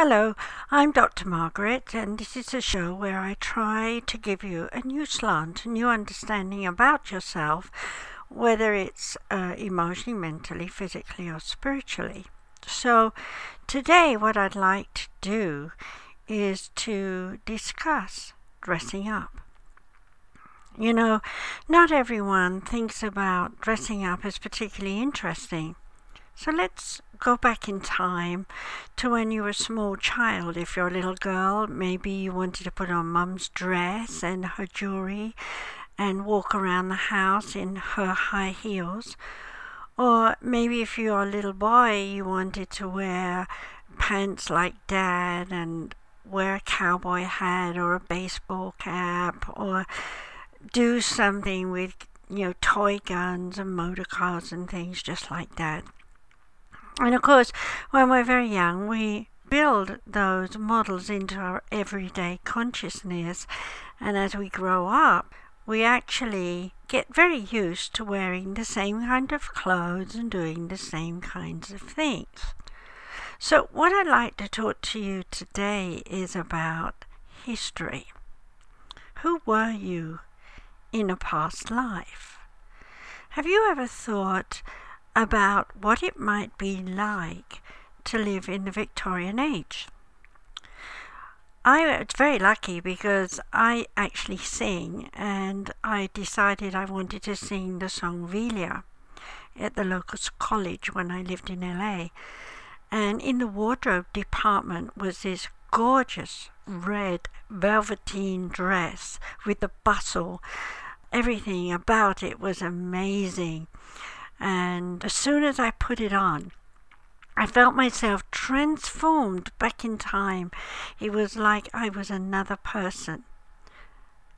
Hello, I'm Dr. Margaret, and this is a show where I try to give you a new slant, a new understanding about yourself, whether it's emotionally, mentally, physically, or spiritually. So today what I'd like to do is to discuss dressing up. You know, not everyone thinks about dressing up as particularly interesting. So let's go back in time to when you were a small child. If you're a little girl, maybe you wanted to put on Mum's dress and her jewelry and walk around the house in her high heels. Or maybe if you're a little boy, you wanted to wear pants like Dad and wear a cowboy hat or a baseball cap or do something with, you know, toy guns and motor cars and things just like that. And of course, when we're very young, we build those models into our everyday consciousness. And as we grow up, we actually get very used to wearing the same kind of clothes and doing the same kinds of things. So what I'd like to talk to you today is about history. Who were you in a past life? Have you ever thought about what it might be like to live in the Victorian age? I was very lucky because I actually sing, and I decided I wanted to sing the song Velia at the local college when I lived in LA. And in the wardrobe department was this gorgeous red velveteen dress with the bustle. Everything about it was amazing. And as soon as I put it on, I felt myself transformed back in time. It was like I was another person.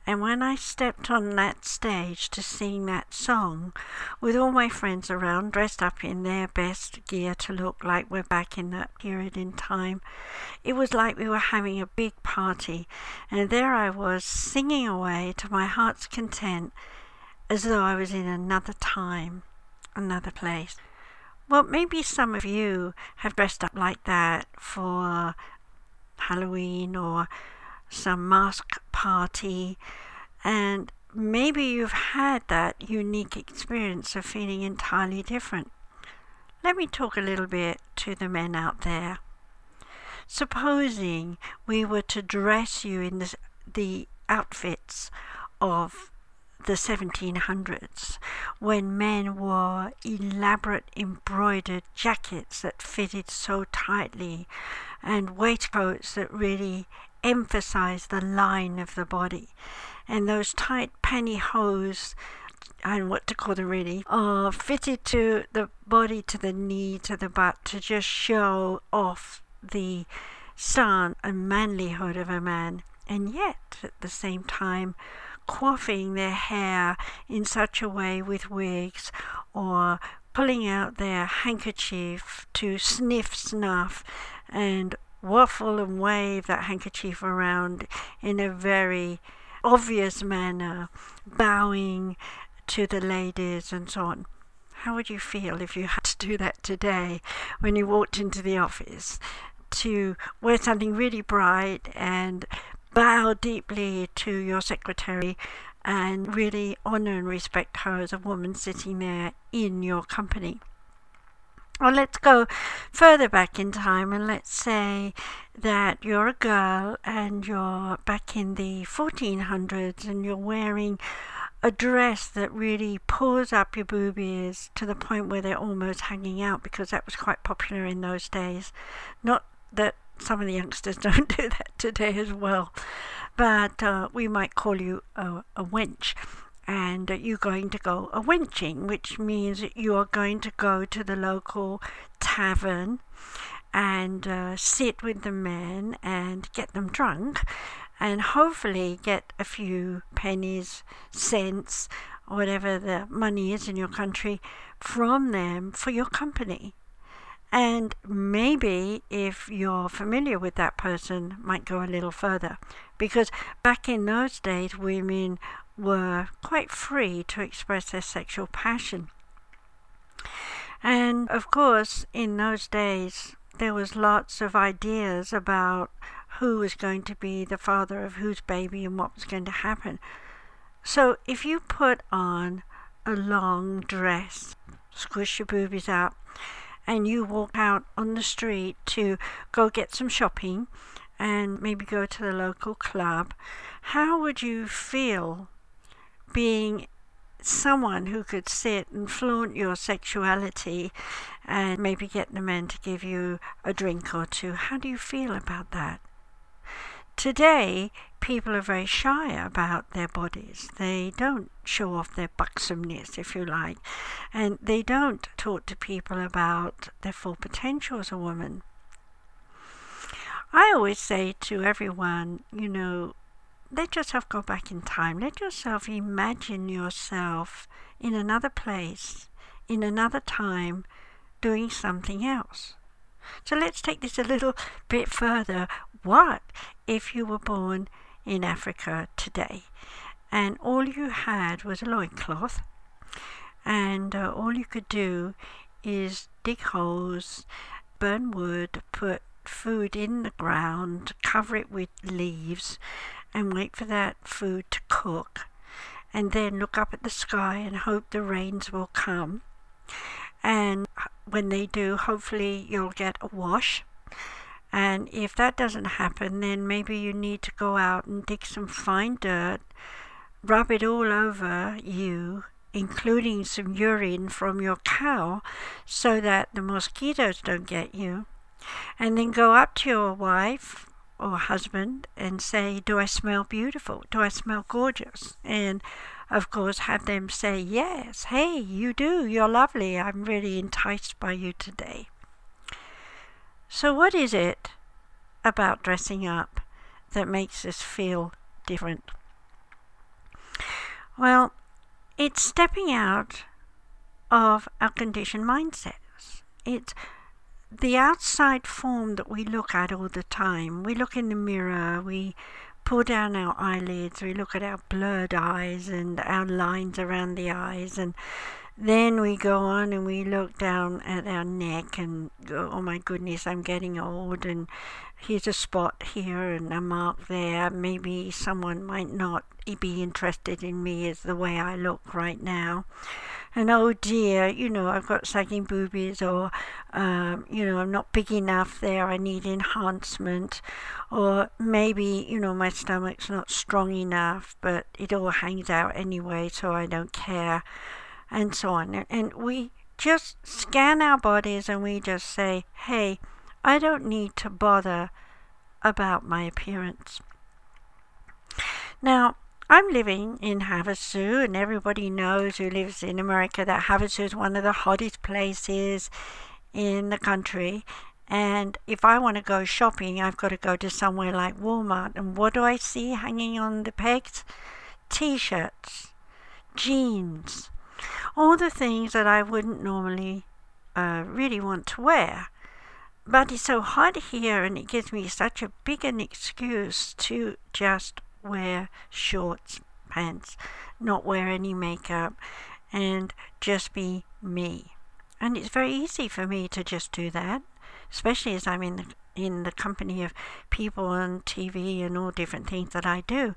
And when I stepped on that stage to sing that song, with all my friends around dressed up in their best gear to look like we're back in that period in time, it was like we were having a big party. And there I was singing away to my heart's content as though I was in another time, another place. Well, maybe some of you have dressed up like that for Halloween or some mask party, and maybe you've had that unique experience of feeling entirely different. Let me talk a little bit to the men out there. Supposing we were to dress you in the outfits of the 1700s, when men wore elaborate embroidered jackets that fitted so tightly and waistcoats that really emphasized the line of the body, and those tight pantyhose, and what to call them really, are fitted to the body, to the knee, to the butt, to just show off the son and manlyhood of a man, and yet at the same time coiffing their hair in such a way with wigs, or pulling out their handkerchief to sniff snuff and waffle and wave that handkerchief around in a very obvious manner, bowing to the ladies and so on. How would you feel if you had to do that today when you walked into the office, to wear something really bright and bow deeply to your secretary and really honor and respect her as a woman sitting there in your company? Or let's go further back in time, and let's say that you're a girl and you're back in the 1400s and you're wearing a dress that really pulls up your boobies to the point where they're almost hanging out, because that was quite popular in those days. Not that some of the youngsters don't do that today as well, but we might call you a wench, and you're going to go a wenching, which means that you are going to go to the local tavern and sit with the men and get them drunk, and hopefully get a few pennies, cents, whatever the money is in your country, from them for your company. And maybe, if you're familiar with that person, might go a little further, because back in those days women were quite free to express their sexual passion. And of course in those days there was lots of ideas about who was going to be the father of whose baby and what was going to happen. So if you put on a long dress, squish your boobies up, and you walk out on the street to go get some shopping and maybe go to the local club, how would you feel being someone who could sit and flaunt your sexuality and maybe get the men to give you a drink or two? How do you feel about that? Today, people are very shy about their bodies. They don't show off their buxomness, if you like, and they don't talk to people about their full potential as a woman. I always say to everyone, you know, let yourself go back in time. Let yourself imagine yourself in another place, in another time, doing something else. So let's take this a little bit further. What if you were born in Africa today and all you had was a loincloth, and all you could do is dig holes, burn wood, put food in the ground, cover it with leaves, and wait for that food to cook, and then look up at the sky and hope the rains will come, and when they do, hopefully you'll get a wash. And if that doesn't happen, then maybe you need to go out and dig some fine dirt, rub it all over you, including some urine from your cow, so that the mosquitoes don't get you, and then go up to your wife or husband and say, do I smell beautiful? Do I smell gorgeous? And of course have them say, yes, hey, you do, you're lovely, I'm really enticed by you today. So what is it about dressing up that makes us feel different? Well, it's stepping out of our conditioned mindsets. It's the outside form that we look at all the time. We look in the mirror, we pull down our eyelids, we look at our blurred eyes and our lines around the eyes, and then we go on and we look down at our neck and go, oh my goodness, I'm getting old, and here's a spot here and a mark there. Maybe someone might not be interested in me as the way I look right now. And oh dear, you know, I've got sagging boobies, or, you know, I'm not big enough there, I need enhancement. Or maybe, you know, my stomach's not strong enough, but it all hangs out anyway, so I don't care. And so on. And we just scan our bodies and we just say, hey, I don't need to bother about my appearance. Now, I'm living in Havasu, and everybody knows who lives in America that Havasu is one of the hottest places in the country. And if I want to go shopping, I've got to go to somewhere like Walmart. And what do I see hanging on the pegs? T-shirts, jeans, all the things that I wouldn't normally really want to wear. But it's so hot here, and it gives me such a big an excuse to just wear shorts, pants, not wear any makeup, and just be me. And it's very easy for me to just do that, especially as I'm in the company of people on TV and all different things that I do.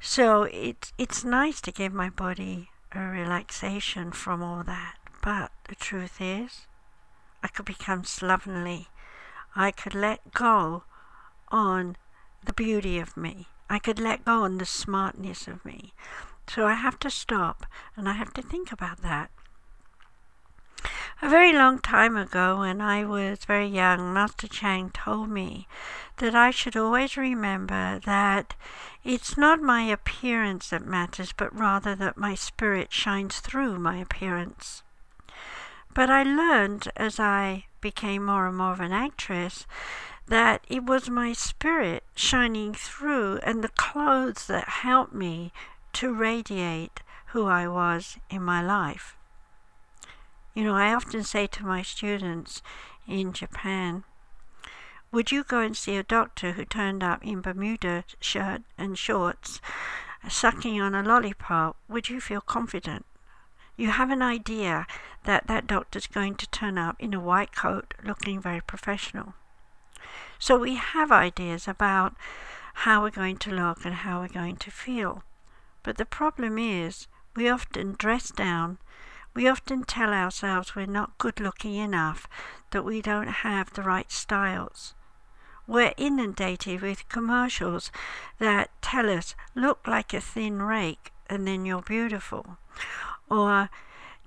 So it's nice to give my body a relaxation from all that. But the truth is, I could become slovenly. I could let go on the beauty of me. I could let go on the smartness of me. So I have to stop and I have to think about that. A very long time ago, when I was very young, Master Chang told me that I should always remember that it's not my appearance that matters, but rather that my spirit shines through my appearance. But I learned as I became more and more of an actress that it was my spirit shining through and the clothes that helped me to radiate who I was in my life. You know, I often say to my students in Japan, would you go and see a doctor who turned up in Bermuda shirt and shorts, sucking on a lollipop? Would you feel confident? You have an idea that that doctor's going to turn up in a white coat looking very professional. So we have ideas about how we're going to look and how we're going to feel. But the problem is we often dress down. We often tell ourselves we're not good looking enough, that we don't have the right styles. We're inundated with commercials that tell us, look like a thin rake and then you're beautiful. Or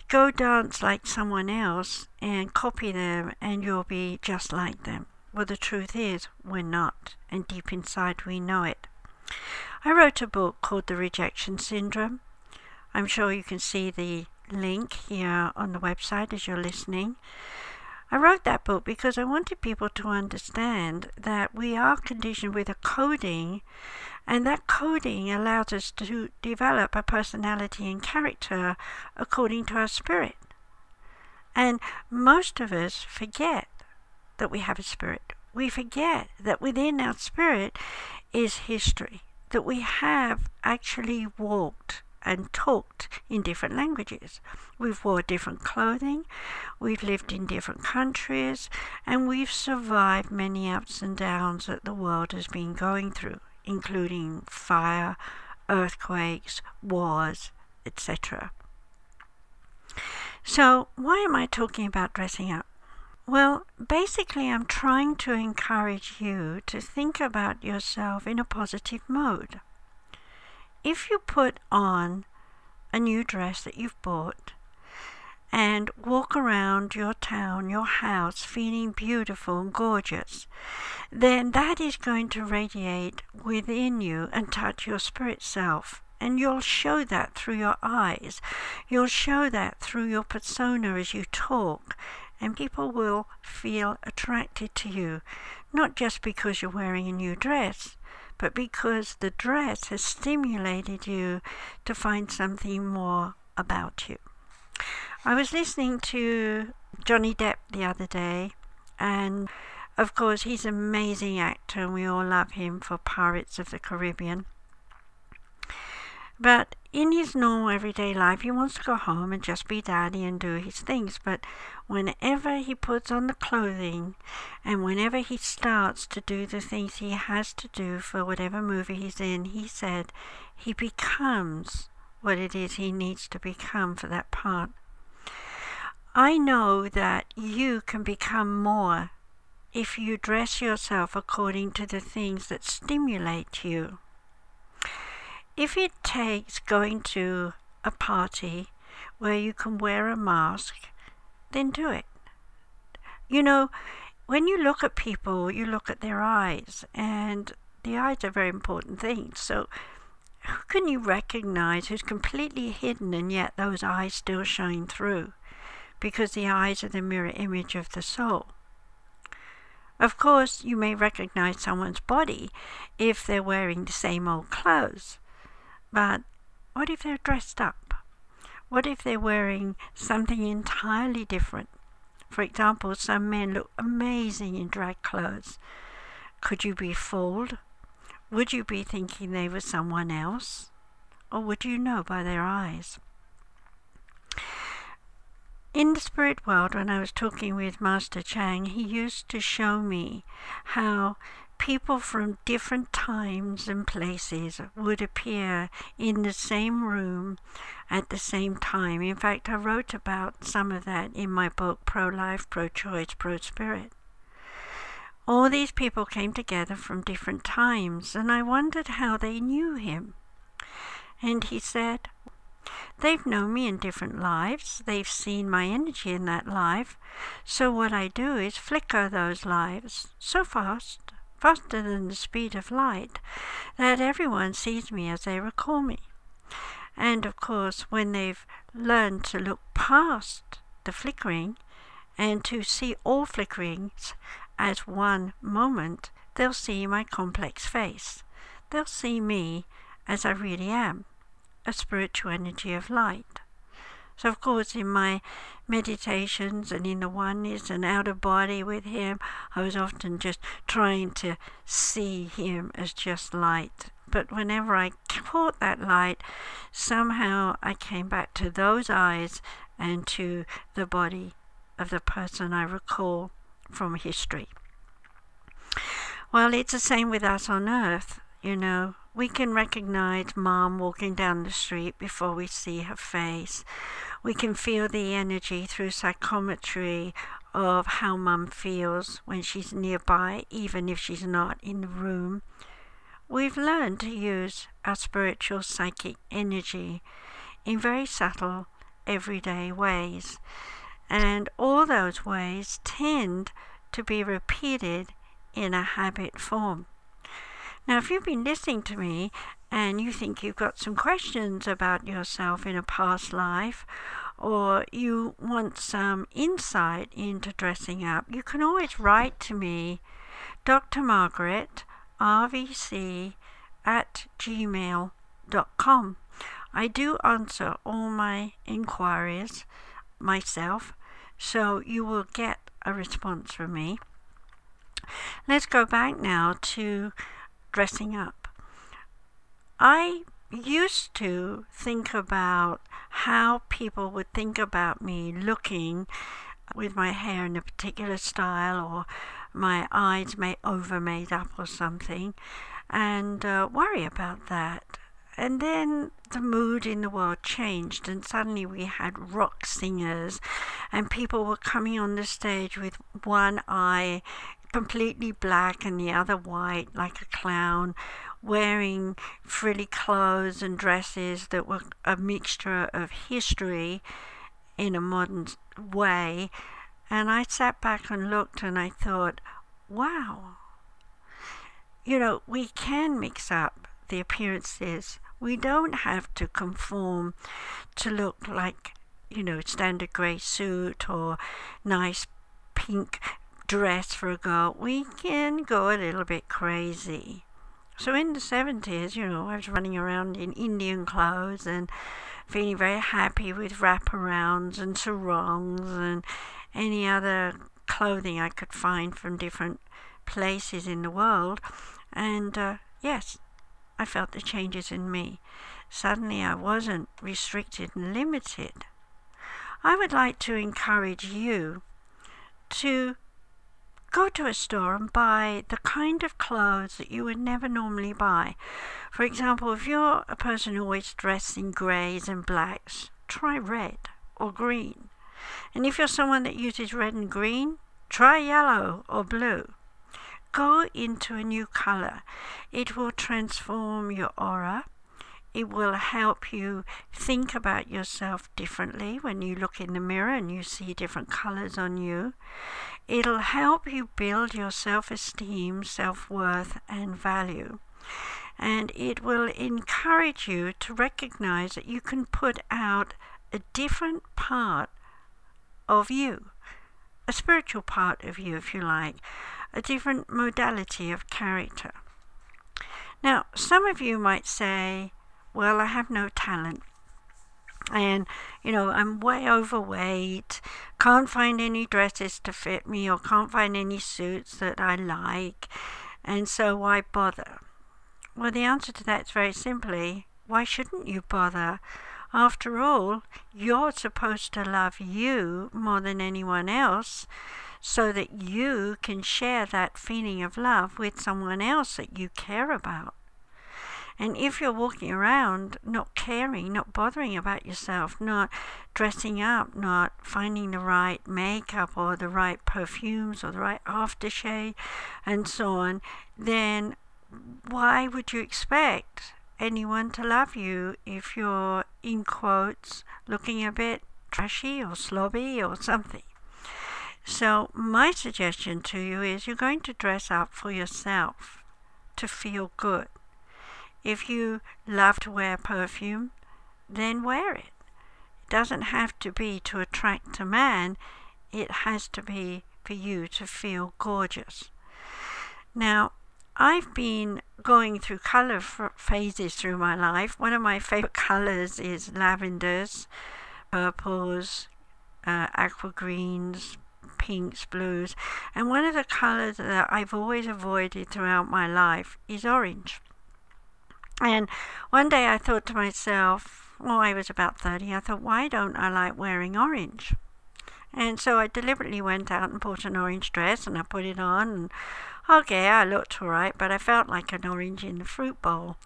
go dance like someone else and copy them and you'll be just like them. Well, the truth is we're not, and deep inside we know it. I wrote a book called The Rejection Syndrome. I'm sure you can see the link here on the website as you're listening. I wrote that book because I wanted people to understand that we are conditioned with a coding, and that coding allows us to develop a personality and character according to our spirit. And most of us forget that we have a spirit. We forget that within our spirit is history, that we have actually walked and talked in different languages. We've worn different clothing, we've lived in different countries, and we've survived many ups and downs that the world has been going through, including fire, earthquakes, wars, etc. So why am I talking about dressing up? Well, basically I'm trying to encourage you to think about yourself in a positive mode. If you put on a new dress that you've bought and walk around your town, your house, feeling beautiful and gorgeous, then that is going to radiate within you and touch your spirit self. And you'll show that through your eyes. You'll show that through your persona as you talk. And people will feel attracted to you, not just because you're wearing a new dress, but because the dress has stimulated you to find something more about you. I was listening to Johnny Depp the other day, and of course he's an amazing actor and we all love him for Pirates of the Caribbean. But in his normal everyday life he wants to go home and just be daddy and do his things, but whenever he puts on the clothing and whenever he starts to do the things he has to do for whatever movie he's in, he said he becomes what it is he needs to become for that part. I know that you can become more if you dress yourself according to the things that stimulate you. If it takes going to a party where you can wear a mask, then do it. You know, when you look at people, you look at their eyes, and the eyes are very important things. So who can you recognize who's completely hidden and yet those eyes still shine through? Because the eyes are the mirror image of the soul. Of course, you may recognize someone's body if they're wearing the same old clothes. But what if they're dressed up? What if they're wearing something entirely different? For example, some men look amazing in drag clothes. Could you be fooled? Would you be thinking they were someone else? Or would you know by their eyes? In the spirit world, when I was talking with Master Chang, he used to show me how people from different times and places would appear in the same room at the same time. In fact, I wrote about some of that in my book, Pro-Life, Pro-Choice, Pro-Spirit. All these people came together from different times, and I wondered how they knew him. And he said, they've known me in different lives, they've seen my energy in that life, so what I do is flicker those lives so fast, faster than the speed of light, that everyone sees me as they recall me. And of course, when they've learned to look past the flickering and to see all flickerings as one moment, they'll see my complex face. They'll see me as I really am, a spiritual energy of light. So of course in my meditations and in the oneness and out of body with him, I was often just trying to see him as just light. But whenever I caught that light, somehow I came back to those eyes and to the body of the person I recall from history. Well, it's the same with us on Earth, you know. We can recognize Mom walking down the street before we see her face. We can feel the energy through psychometry of how Mom feels when she's nearby, even if she's not in the room. We've learned to use our spiritual psychic energy in very subtle, everyday ways. And all those ways tend to be repeated in a habit form. Now, if you've been listening to me and you think you've got some questions about yourself in a past life, or you want some insight into dressing up, you can always write to me, Dr. Margaret, rvc@gmail.com. I do answer all my inquiries myself, so you will get a response from me. Let's go back now to dressing up. I used to think about how people would think about me looking with my hair in a particular style, or my eyes made up or something, and worry about that. And then the mood in the world changed, and suddenly we had rock singers, and people were coming on the stage with one eye completely black and the other white, like a clown, wearing frilly clothes and dresses that were a mixture of history in a modern way. And I sat back and looked, and I thought, wow, you know, we can mix up the appearances. We don't have to conform to look like, you know, standard grey suit or nice pink dress for a girl. We can go a little bit crazy. So in the 70s, you know, I was running around in Indian clothes and feeling very happy with wraparounds and sarongs and any other clothing I could find from different places in the world. And yes, I felt the changes in me. Suddenly I wasn't restricted and limited. I would like to encourage you to go to a store and buy the kind of clothes that you would never normally buy. For example, if you're a person always dressed in greys and blacks, try red or green. And if you're someone that uses red and green, try yellow or blue. Go into a new color. It will transform your aura. It will help you think about yourself differently when you look in the mirror and you see different colors on you. It'll help you build your self-esteem, self-worth, and value. And it will encourage you to recognize that you can put out a different part of you, a spiritual part of you, if you like, a different modality of character. Now, some of you might say, well, I have no talent, and, you know, I'm way overweight, can't find any dresses to fit me, or can't find any suits that I like, and so why bother? Well, the answer to that is very simply, why shouldn't you bother? After all, you're supposed to love you more than anyone else, so that you can share that feeling of love with someone else that you care about. And if you're walking around not caring, not bothering about yourself, not dressing up, not finding the right makeup or the right perfumes or the right aftershave and so on, then why would you expect anyone to love you if you're, in quotes, looking a bit trashy or slobby or something? So my suggestion to you is you're going to dress up for yourself to feel good. If you love to wear perfume, then wear it. It doesn't have to be to attract a man. It has to be for you to feel gorgeous. Now, I've been going through color phases through my life. One of my favorite colors is lavenders, purples, aqua greens, pinks, blues. And one of the colors that I've always avoided throughout my life is orange. And one day I thought to myself, well, I was about 30, I thought, why don't I like wearing orange? And so I deliberately went out and bought an orange dress, and I put it on, and Okay, I looked all right, but I felt like an orange in the fruit bowl.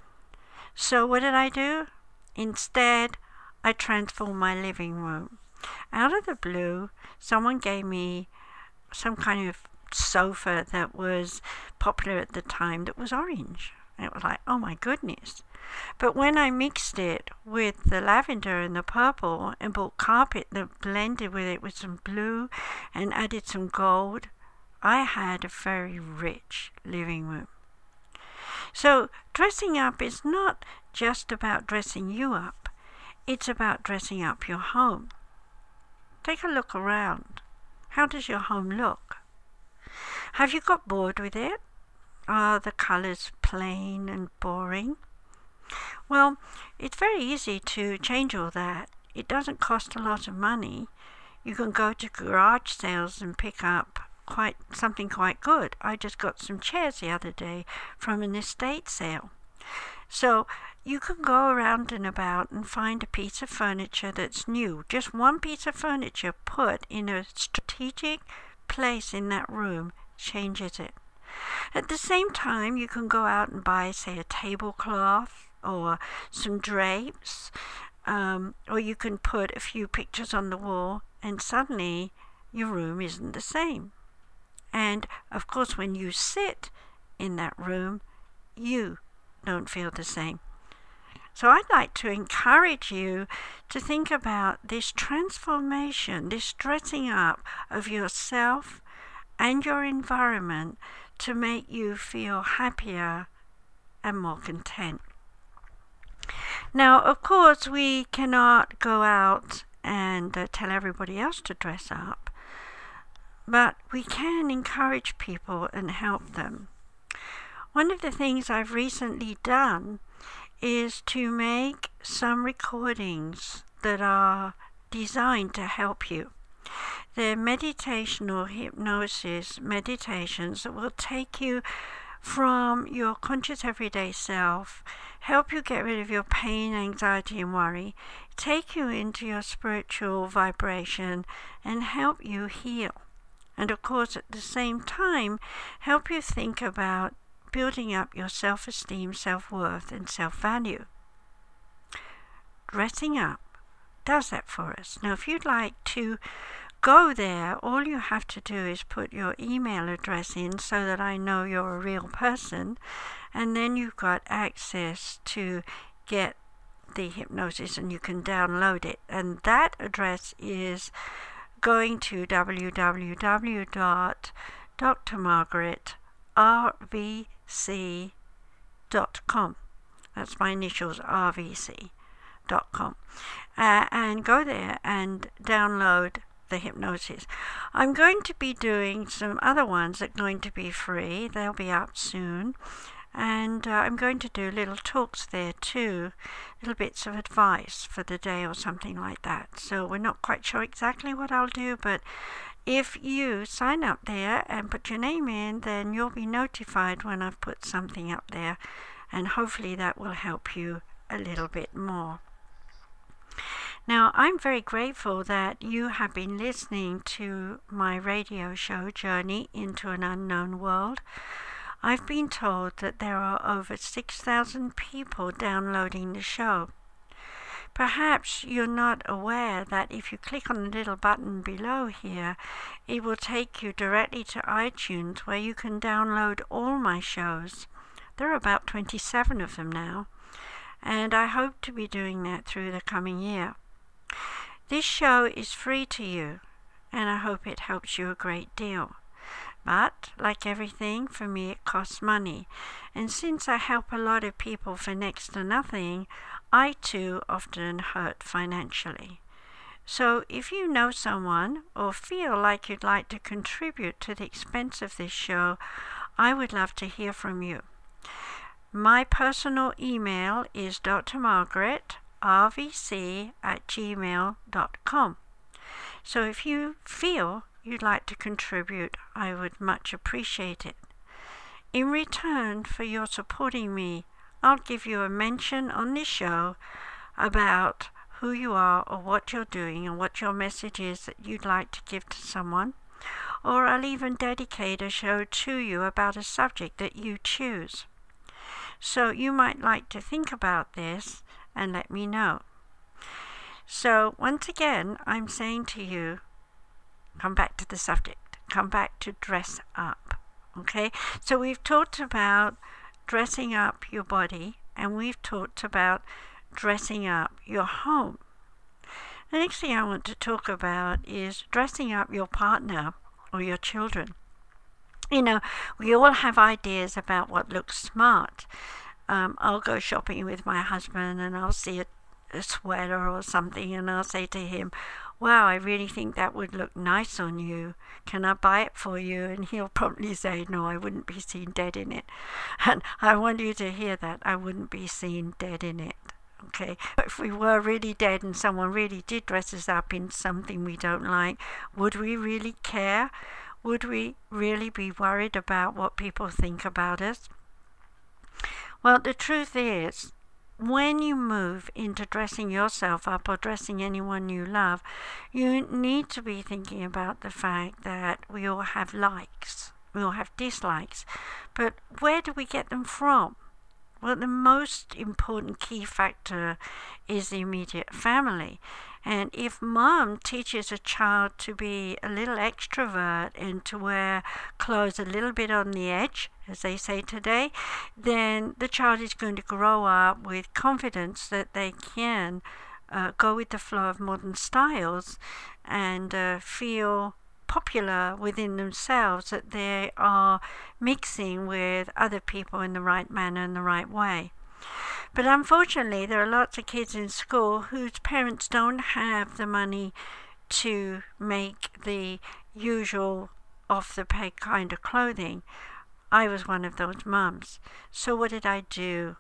So what did I do? Instead, I transformed my living room. Out of the blue, someone gave me some kind of sofa that was popular at the time that was orange. And it was like, oh my goodness. But when I mixed it with the lavender and the purple and bought carpet that blended with it with some blue and added some gold, I had a very rich living room. So dressing up is not just about dressing you up. It's about dressing up your home. Take a look around. How does your home look? Have you got bored with it? Are the colors plain and boring? Well, it's very easy to change all that. It doesn't cost a lot of money. You can go to garage sales and pick up something quite good. I just got some chairs the other day from an estate sale. So you can go around and about and find a piece of furniture that's new. Just one piece of furniture put in a strategic place in that room changes it. At the same time, you can go out and buy, say, a tablecloth or some drapes, or you can put a few pictures on the wall, and suddenly your room isn't the same. And of course, when you sit in that room, you don't feel the same. So I'd like to encourage you to think about this transformation, this dressing up of yourself and your environment to make you feel happier and more content. Now, of course, we cannot go out and tell everybody else to dress up, but we can encourage people and help them. One of the things I've recently done is to make some recordings that are designed to help you. They're meditational hypnosis meditations that will take you from your conscious everyday self, help you get rid of your pain, anxiety, and worry, take you into your spiritual vibration, and help you heal. And of course, at the same time, help you think about building up your self-esteem, self-worth, and self-value. Dressing up does that for us. Now, if you'd like to go there, all you have to do is put your email address in so that I know you're a real person, and then you've got access to get the hypnosis and you can download it. And that address is going to www.drmargaretrvc.com. That's my initials, rvc.com. And go there and download the hypnosis. I'm going to be doing some other ones that are going to be free. They'll be up soon. And I'm going to do little talks there too, little bits of advice for the day or something like that. So we're not quite sure exactly what I'll do, but if you sign up there and put your name in, then you'll be notified when I've put something up there, and hopefully that will help you a little bit more. Now, I'm very grateful that you have been listening to my radio show, Journey into an Unknown World. I've been told that there are over 6,000 people downloading the show. Perhaps you're not aware that if you click on the little button below here, it will take you directly to iTunes, where you can download all my shows. There are about 27 of them now, and I hope to be doing that through the coming year. This show is free to you, and I hope it helps you a great deal. But, like everything, for me it costs money. And since I help a lot of people for next to nothing, I too often hurt financially. So if you know someone or feel like you'd like to contribute to the expense of this show, I would love to hear from you. My personal email is drmargaretrvc@gmail.com. So if you feel you'd like to contribute, I would much appreciate it. In return for your supporting me, I'll give you a mention on this show about who you are or what you're doing and what your message is that you'd like to give to someone. or I'll even dedicate a show to you about a subject that you choose. So you might like to think about this and let me know. So once again, I'm saying to you, come back to the subject, come back to dress up. Okay, so we've talked about dressing up your body, and we've talked about dressing up your home. The next thing I want to talk about is dressing up your partner or your children. You know, we all have ideas about what looks smart. I'll go shopping with my husband and I'll see a sweater or something, and I'll say to him, wow, I really think that would look nice on you. Can I buy it for you? And he'll probably say, no, I wouldn't be seen dead in it. And I want you to hear that. I wouldn't be seen dead in it. Okay, but if we were really dead and someone really did dress us up in something we don't like, would we really care? Would we really be worried about what people think about us? Well, the truth is, when you move into dressing yourself up or dressing anyone you love, you need to be thinking about the fact that we all have likes, we all have dislikes, but where do we get them from? Well, the most important key factor is the immediate family. And if mom teaches a child to be a little extrovert and to wear clothes a little bit on the edge, as they say today, then the child is going to grow up with confidence that they can go with the flow of modern styles and feel popular within themselves, that they are mixing with other people in the right manner and the right way. But unfortunately, there are lots of kids in school whose parents don't have the money to make the usual off-the-peg kind of clothing. I was one of those mums. So what did I do?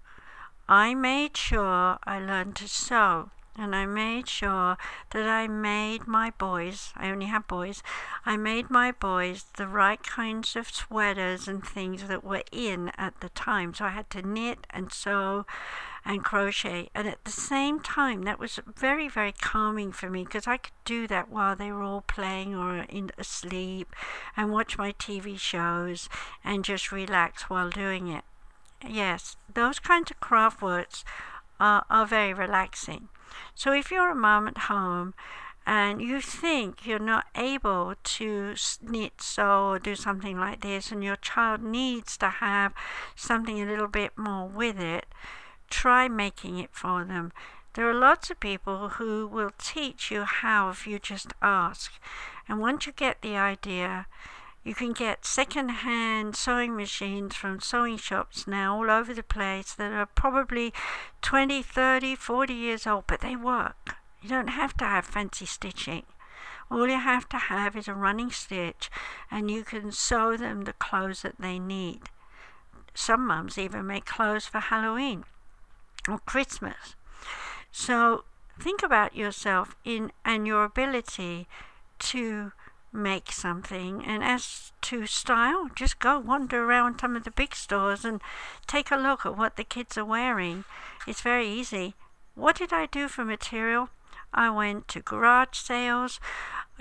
I made sure I learned to sew, and I made sure that I made my boys, I only have boys, I made my boys the right kinds of sweaters and things that were in at the time. So I had to knit and sew and crochet, and at the same time that was very, very calming for me, because I could do that while they were all playing or asleep and watch my TV shows and just relax while doing it. Yes, those kinds of craft works are very relaxing. So if you're a mum at home and you think you're not able to knit, sew, or do something like this, and your child needs to have something a little bit more with it, try making it for them. There are lots of people who will teach you how if you just ask. And once you get the idea, you can get second-hand sewing machines from sewing shops now all over the place that are probably 20, 30, 40 years old, but they work. You don't have to have fancy stitching. All you have to have is a running stitch, and you can sew them the clothes that they need. Some mums even make clothes for Halloween or Christmas. So think about yourself and your ability to make something. And as to style, just go wander around some of the big stores and take a look at what the kids are wearing. It's very easy. What did I do for material? I went to garage sales,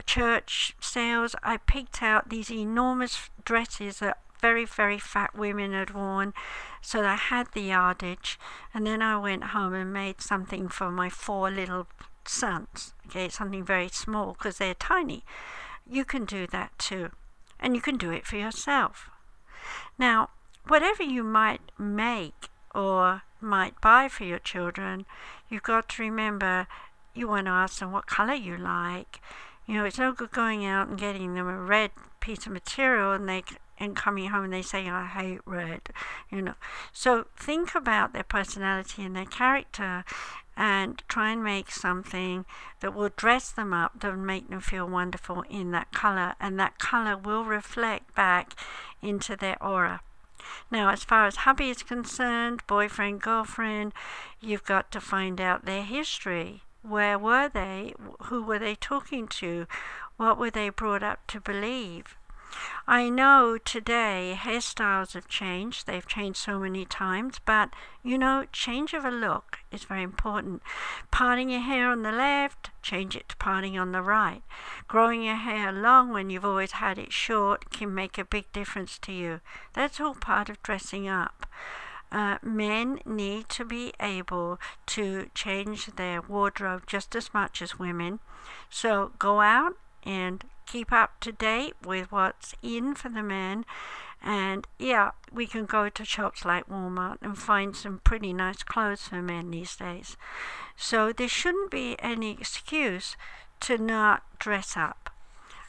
church sales. I picked out these enormous dresses that very, very fat women had worn, so I had the yardage, and then I went home and made something for my four little sons. Okay, something very small because they're tiny. You can do that too, and you can do it for yourself. Now, whatever you might make or might buy for your children, you've got to remember you want to ask them what color you like. You know, it's no good going out and getting them a red piece of material and coming home and they say, I hate red, you know. So think about their personality and their character, and try and make something that will dress them up, that will make them feel wonderful in that color, and that color will reflect back into their aura. Now, as far as hubby is concerned, boyfriend, girlfriend, you've got to find out their history. Where were they? Who were they talking to? What were they brought up to believe? I know today hairstyles have changed. They've changed so many times, but change of a look is very important. Parting your hair on the left, change it to parting on the right. Growing your hair long when you've always had it short can make a big difference to you. That's all part of dressing up. Men need to be able to change their wardrobe just as much as women. So go out and keep up to date with what's in for the men. And yeah, we can go to shops like Walmart and find some pretty nice clothes for men these days. So there shouldn't be any excuse to not dress up.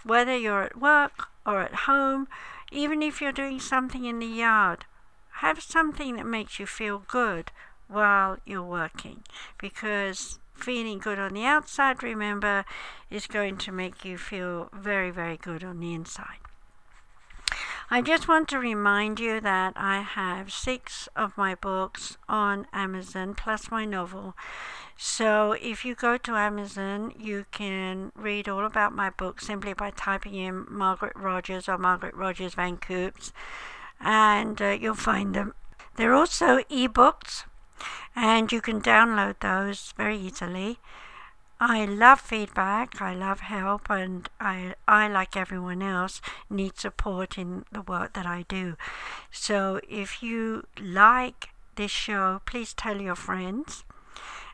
Whether you're at work or at home, even if you're doing something in the yard, have something that makes you feel good while you're working, because feeling good on the outside, remember, is going to make you feel very, very good on the inside. I just want to remind you that I have 6 of my books on Amazon, plus my novel. So if you go to Amazon, you can read all about my book simply by typing in Margaret Rogers or Margaret Rogers Van Koops, and you'll find them. They're also ebooks, and you can download those very easily. I love feedback, I love help, and I, like everyone else, need support in the work that I do. So if you like this show, please tell your friends.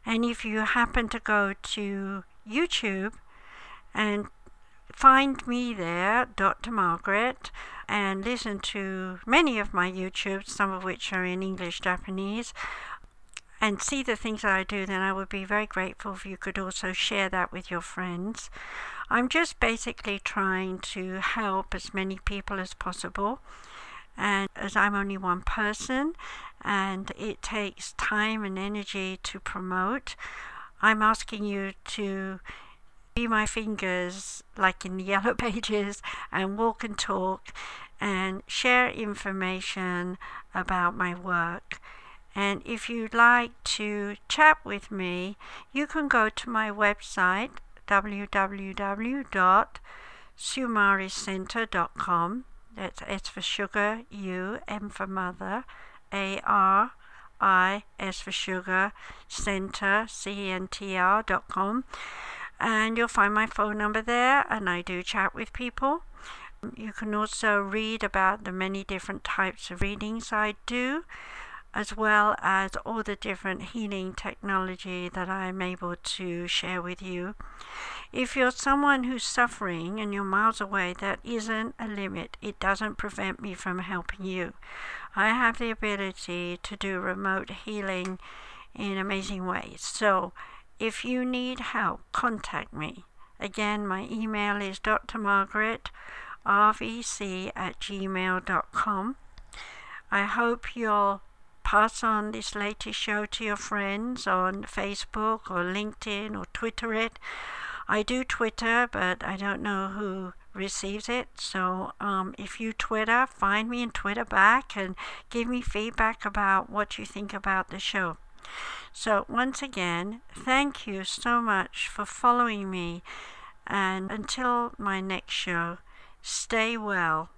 And if you happen to go to YouTube and find me there, Dr. Margaret, and listen to many of my YouTubes, some of which are in English, Japanese, and see the things that I do, then I would be very grateful if you could also share that with your friends. I'm just basically trying to help as many people as possible, and as I'm only one person and it takes time and energy to promote, I'm asking you to be my fingers like in the yellow pages and walk and talk and share information about my work. And if you'd like to chat with me, you can go to my website, www.sumaricenter.com. that's S for sugar, U, M for mother, A, R, I, S for sugar, center, C-E-N-T-R.com. And you'll find my phone number there, and I do chat with people. You can also read about the many different types of readings I do, as well as all the different healing technology that I'm able to share with you. If you're someone who's suffering and you're miles away, that isn't a limit. It doesn't prevent me from helping you. I have the ability to do remote healing in amazing ways. So if you need help, contact me. Again, my email is drmargaretrvc@gmail.com. I hope you'll pass on this latest show to your friends on Facebook or LinkedIn or Twitter it. I do Twitter, but I don't know who receives it. So if you Twitter, find me and Twitter back and give me feedback about what you think about the show. So once again, thank you so much for following me, and until my next show, stay well.